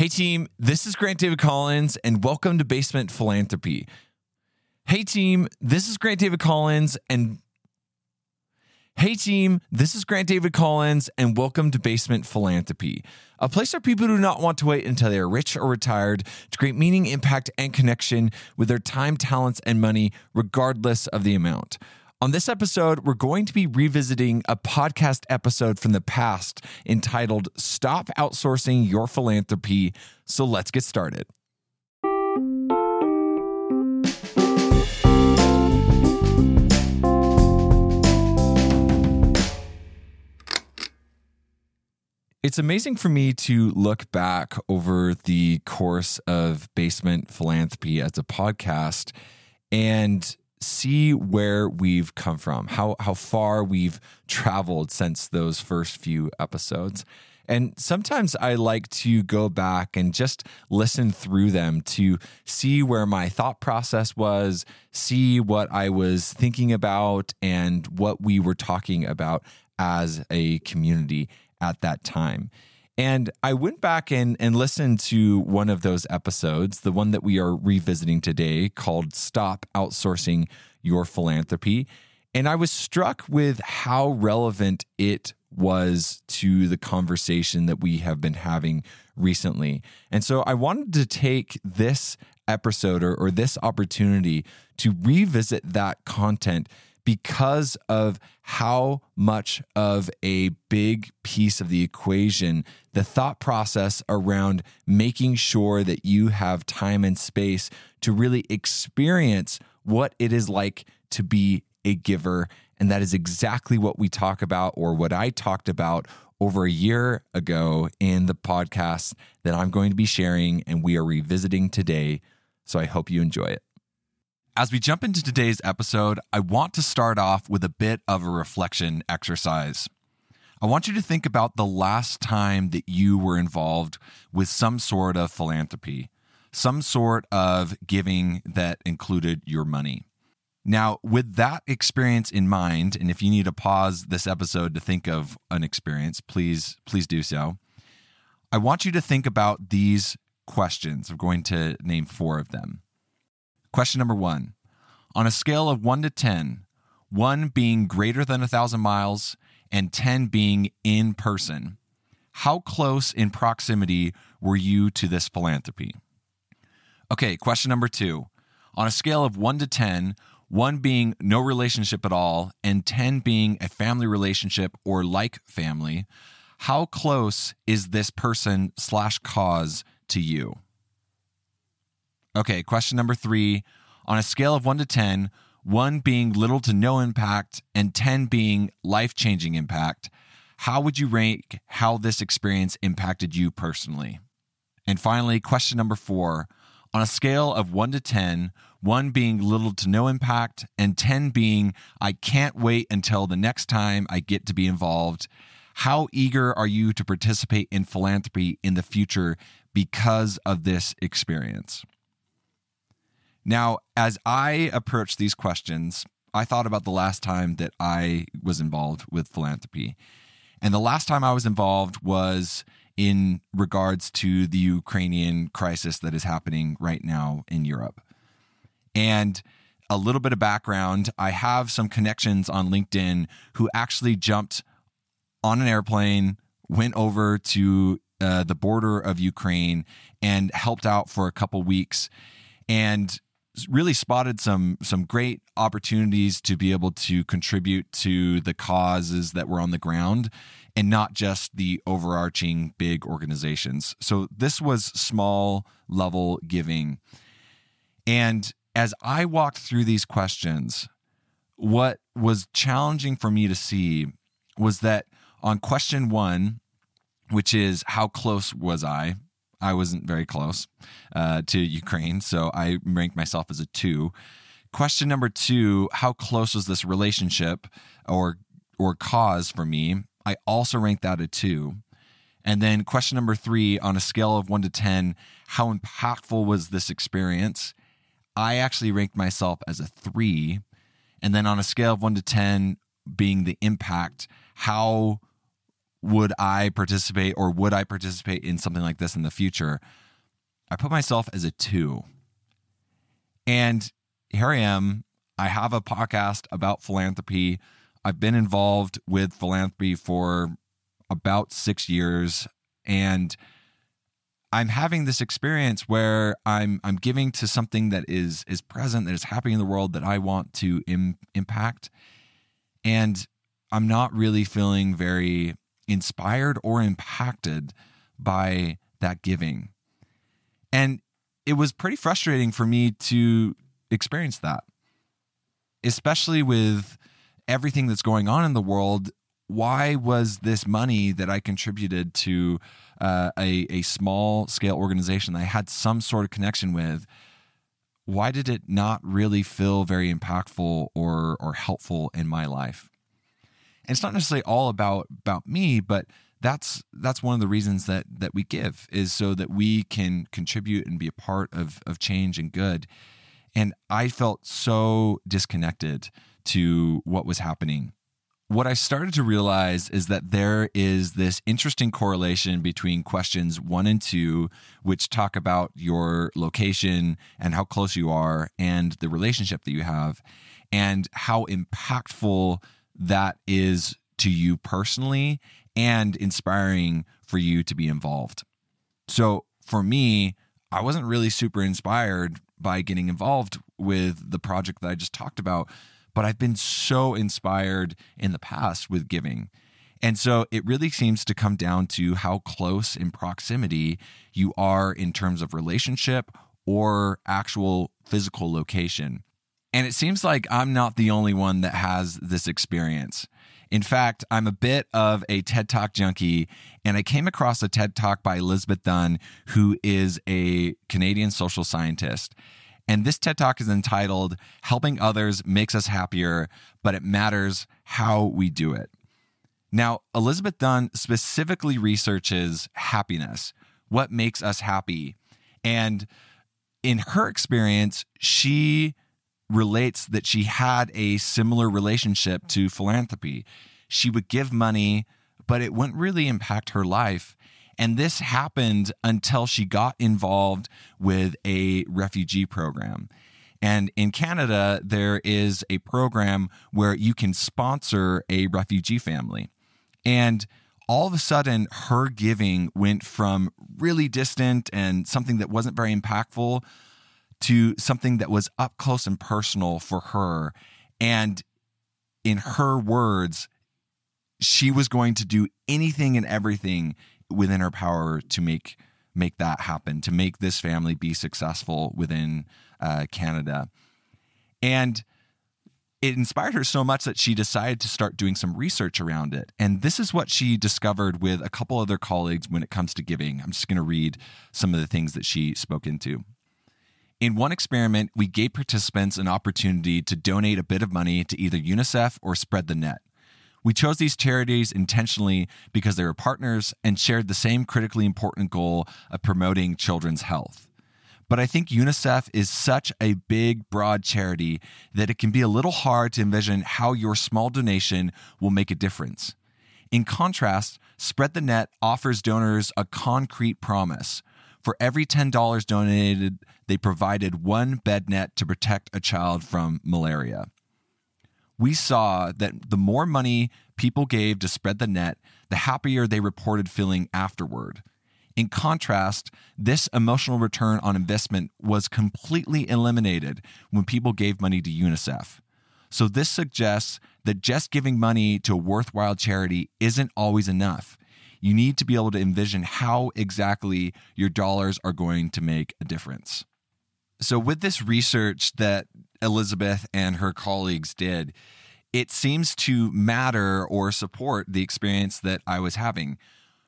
Hey team, this is Grant David Collins and welcome to Basement Philanthropy. Hey team, this is Grant David Collins, and welcome to Basement Philanthropy, a place where people do not want to wait until they are rich or retired to create meaning, impact, and connection with their time, talents, and money, regardless of the amount. On this episode, we're going to be revisiting a podcast episode from the past entitled Stop Outsourcing Your Philanthropy. So let's get started. It's amazing for me to look back over the course of Basement Philanthropy as a podcast and see where we've come from, how far we've traveled since those first few episodes. And sometimes I like to go back and just listen through them to see where my thought process was, see what I was thinking about, and what we were talking about as a community at that time. And I went back and listened to one of those episodes, the one that we are revisiting today called Stop Outsourcing Your Philanthropy. And I was struck with how relevant it was to the conversation that we have been having recently. And so I wanted to take this episode or this opportunity to revisit that content because of how much of a big piece of the equation the thought process around making sure that you have time and space to really experience what it is like to be a giver. And that is exactly what we talk about, or what I talked about over a year ago in the podcast that I'm going to be sharing and we are revisiting today. So I hope you enjoy it. As we jump into today's episode, I want to start off with a bit of a reflection exercise. I want you to think about the last time that you were involved with some sort of philanthropy, some sort of giving that included your money. Now, with that experience in mind, and if you need to pause this episode to think of an experience, please do so. I want you to think about these questions. I'm going to name four of them. Question number one, on a scale of 1 to 10, 1 being greater than 1,000 miles and 10 being in person, how close in proximity were you to this philanthropy? Okay, question number two, on a scale of 1 to 10, 1 being no relationship at all and 10 being a family relationship or like family, how close is this person / cause to you? Okay, question number three, on a scale of 1 to 10, 1 being little to no impact and 10 being life-changing impact, how would you rank how this experience impacted you personally? And finally, question number four, on a scale of 1 to 10, 1 being little to no impact and 10 being, I can't wait until the next time I get to be involved, how eager are you to participate in philanthropy in the future because of this experience? Now, as I approached these questions, I thought about the last time that I was involved with philanthropy. And the last time I was involved was in regards to the Ukrainian crisis that is happening right now in Europe. And a little bit of background, I have some connections on LinkedIn who actually jumped on an airplane, went over to the border of Ukraine, and helped out for a couple weeks, and really spotted some great opportunities to be able to contribute to the causes that were on the ground and not just the overarching big organizations. So this was small level giving. And as I walked through these questions, what was challenging for me to see was that on question one, which is how close was I wasn't very close to Ukraine, so I ranked myself as a 2. Question number 2, how close was this relationship or cause for me? I also ranked that a 2. And then question number 3, on a scale of 1 to 10, how impactful was this experience? I actually ranked myself as a 3. And then on a scale of 1 to 10, being the impact, how would I participate, or would I participate in something like this in the future? I put myself as a 2. And here I am. I have a podcast about philanthropy. I've been involved with philanthropy for about 6 years. And I'm having this experience where I'm giving to something that is present, that is happening in the world, that I want to impact. And I'm not really feeling very inspired or impacted by that giving. And it was pretty frustrating for me to experience that, especially with everything that's going on in the world. Why was this money that I contributed to a small scale organization that I had some sort of connection with, why did it not really feel very impactful or helpful in my life? And it's not necessarily all about me, but that's one of the reasons that we give, is so that we can contribute and be a part of change and good. And I felt so disconnected to what was happening. What I started to realize is that there is this interesting correlation between questions 1 and 2, which talk about your location and how close you are and the relationship that you have, and how impactful that is to you personally and inspiring for you to be involved. So for me, I wasn't really super inspired by getting involved with the project that I just talked about, but I've been so inspired in the past with giving. And so it really seems to come down to how close in proximity you are in terms of relationship or actual physical location. And it seems like I'm not the only one that has this experience. In fact, I'm a bit of a TED Talk junkie, and I came across a TED Talk by Elizabeth Dunn, who is a Canadian social scientist. And this TED Talk is entitled, "Helping Others Makes Us Happier, But It Matters How We Do It." Now, Elizabeth Dunn specifically researches happiness, what makes us happy. And in her experience, she relates that she had a similar relationship to philanthropy. She would give money, but it wouldn't really impact her life. And this happened until she got involved with a refugee program. And in Canada, there is a program where you can sponsor a refugee family. And all of a sudden, her giving went from really distant and something that wasn't very impactful to something that was up close and personal for her. And in her words, she was going to do anything and everything within her power to make that happen, to make this family be successful within Canada. And it inspired her so much that she decided to start doing some research around it. And this is what she discovered with a couple other colleagues when it comes to giving. I'm just going to read some of the things that she spoke into. "In one experiment, we gave participants an opportunity to donate a bit of money to either UNICEF or Spread the Net. We chose these charities intentionally because they were partners and shared the same critically important goal of promoting children's health. But I think UNICEF is such a big, broad charity that it can be a little hard to envision how your small donation will make a difference. In contrast, Spread the Net offers donors a concrete promise. For every $10 donated, they provided one bed net to protect a child from malaria. We saw that the more money people gave to Spread the Net, the happier they reported feeling afterward. In contrast, this emotional return on investment was completely eliminated when people gave money to UNICEF. So this suggests that just giving money to a worthwhile charity isn't always enough. You need to be able to envision how exactly your dollars are going to make a difference." So with this research that Elizabeth and her colleagues did, it seems to matter or support the experience that I was having.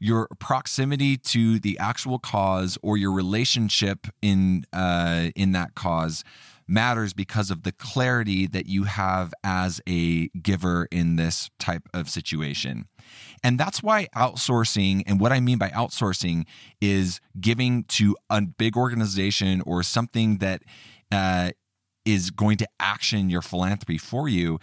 Your proximity to the actual cause or your relationship in that cause matters because of the clarity that you have as a giver in this type of situation. And that's why outsourcing, and what I mean by outsourcing is giving to a big organization or something that is going to action your philanthropy for you,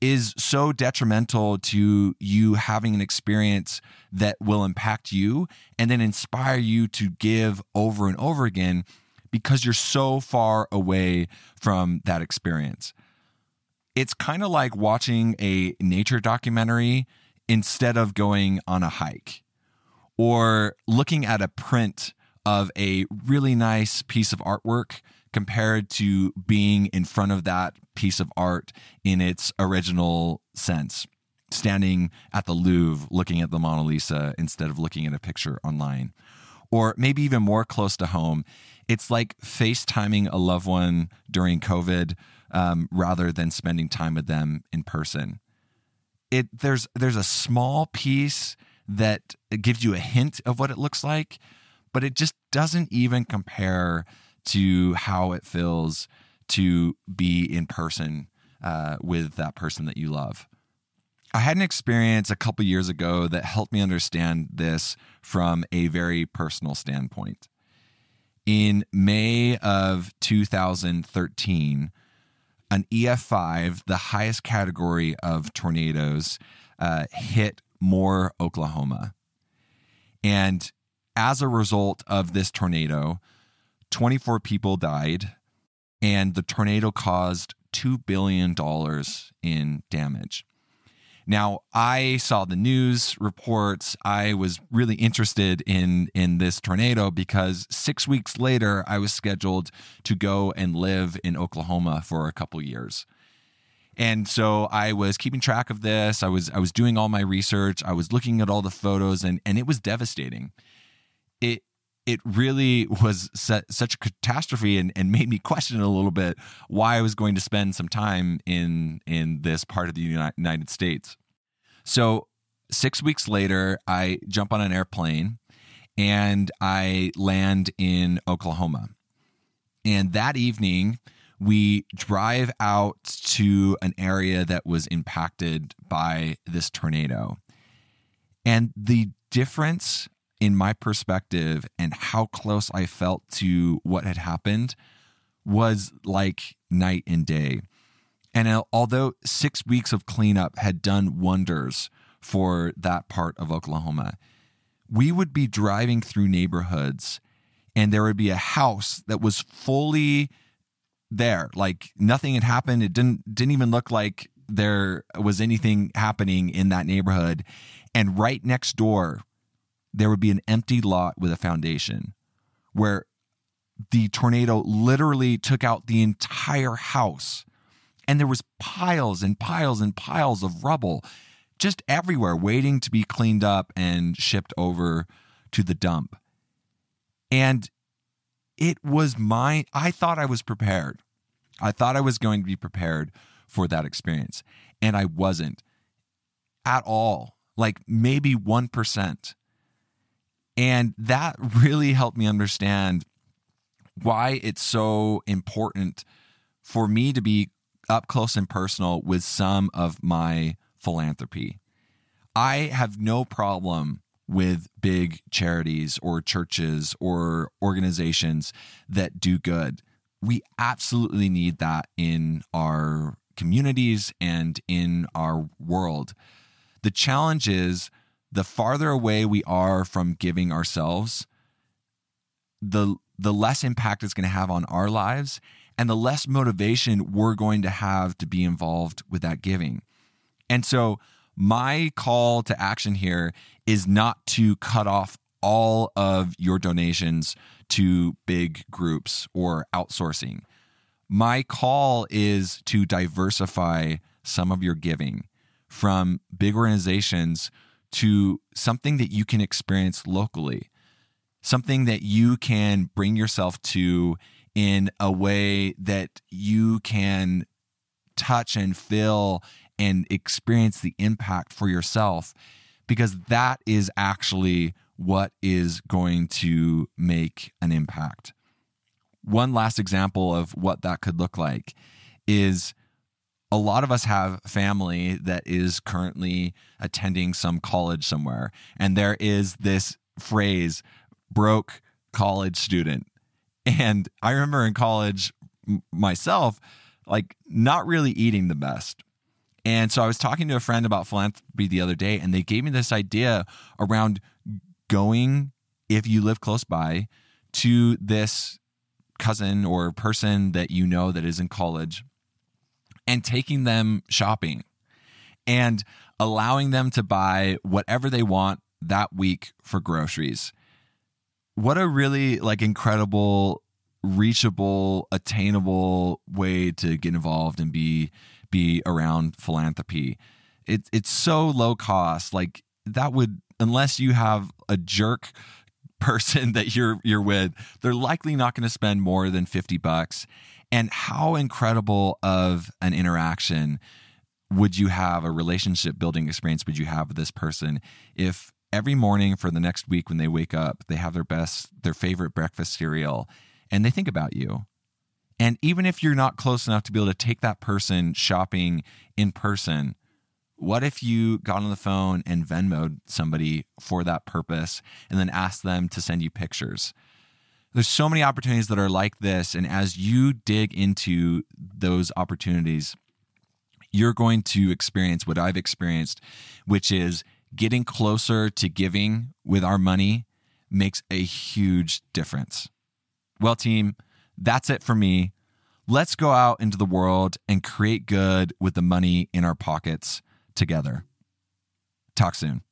is so detrimental to you having an experience that will impact you and then inspire you to give over and over again because you're so far away from that experience. It's kind of like watching a nature documentary instead of going on a hike, or looking at a print of a really nice piece of artwork compared to being in front of that piece of art in its original sense, standing at the Louvre looking at the Mona Lisa instead of looking at a picture online. Or maybe even more close to home, it's like FaceTiming a loved one during COVID rather than spending time with them in person. There's a small piece that gives you a hint of what it looks like, but it just doesn't even compare to how it feels to be in person with that person that you love. I had an experience a couple years ago that helped me understand this from a very personal standpoint. In May of 2013, an EF5, the highest category of tornadoes, hit Moore, Oklahoma. And as a result of this tornado, 24 people died, and the tornado caused $2 billion in damage. Now, I saw the news reports. I was really interested in this tornado because 6 weeks later, I was scheduled to go and live in Oklahoma for a couple years. And so I was keeping track of this. I was doing all my research. I was looking at all the photos, and it was devastating. It really was such a catastrophe and made me question a little bit why I was going to spend some time in this part of the United States. So 6 weeks later, I jump on an airplane and I land in Oklahoma. And that evening, we drive out to an area that was impacted by this tornado. And the difference in my perspective and how close I felt to what had happened was like night and day. And although 6 weeks of cleanup had done wonders for that part of Oklahoma, we would be driving through neighborhoods and there would be a house that was fully there. Like nothing had happened. It didn't even look like there was anything happening in that neighborhood. And right next door, there would be an empty lot with a foundation where the tornado literally took out the entire house. And there was piles and piles and piles of rubble just everywhere waiting to be cleaned up and shipped over to the dump. And it was I thought I was prepared. I thought I was going to be prepared for that experience. And I wasn't at all, like maybe 1%. And that really helped me understand why it's so important for me to be up close and personal with some of my philanthropy. I have no problem with big charities or churches or organizations that do good. We absolutely need that in our communities and in our world. The challenge is, the farther away we are from giving ourselves, the less impact it's going to have on our lives and the less motivation we're going to have to be involved with that giving. And so my call to action here is not to cut off all of your donations to big groups or outsourcing. My call is to diversify some of your giving from big organizations to something that you can experience locally, something that you can bring yourself to in a way that you can touch and feel and experience the impact for yourself, because that is actually what is going to make an impact. One last example of what that could look like is, a lot of us have family that is currently attending some college somewhere, and there is this phrase, broke college student. And I remember in college myself, like not really eating the best And so I was talking to a friend about philanthropy the other day, and they gave me this idea around going, if you live close by, to this cousin or person that you know that is in college and taking them shopping and allowing them to buy whatever they want that week for groceries. What a really incredible, reachable, attainable way to get involved and be around philanthropy. It's so low cost. That would, unless you have a jerk person that you're with, they're likely not going to spend more than $50. And how incredible of an interaction would you have, a relationship building experience would you have with this person if every morning for the next week when they wake up, they have their favorite breakfast cereal and they think about you. And even if you're not close enough to be able to take that person shopping in person, what if you got on the phone and Venmo'd somebody for that purpose and then asked them to send you pictures? There's so many opportunities that are like this. And as you dig into those opportunities, you're going to experience what I've experienced, which is getting closer to giving with our money makes a huge difference. Well, team, that's it for me. Let's go out into the world and create good with the money in our pockets together. Talk soon.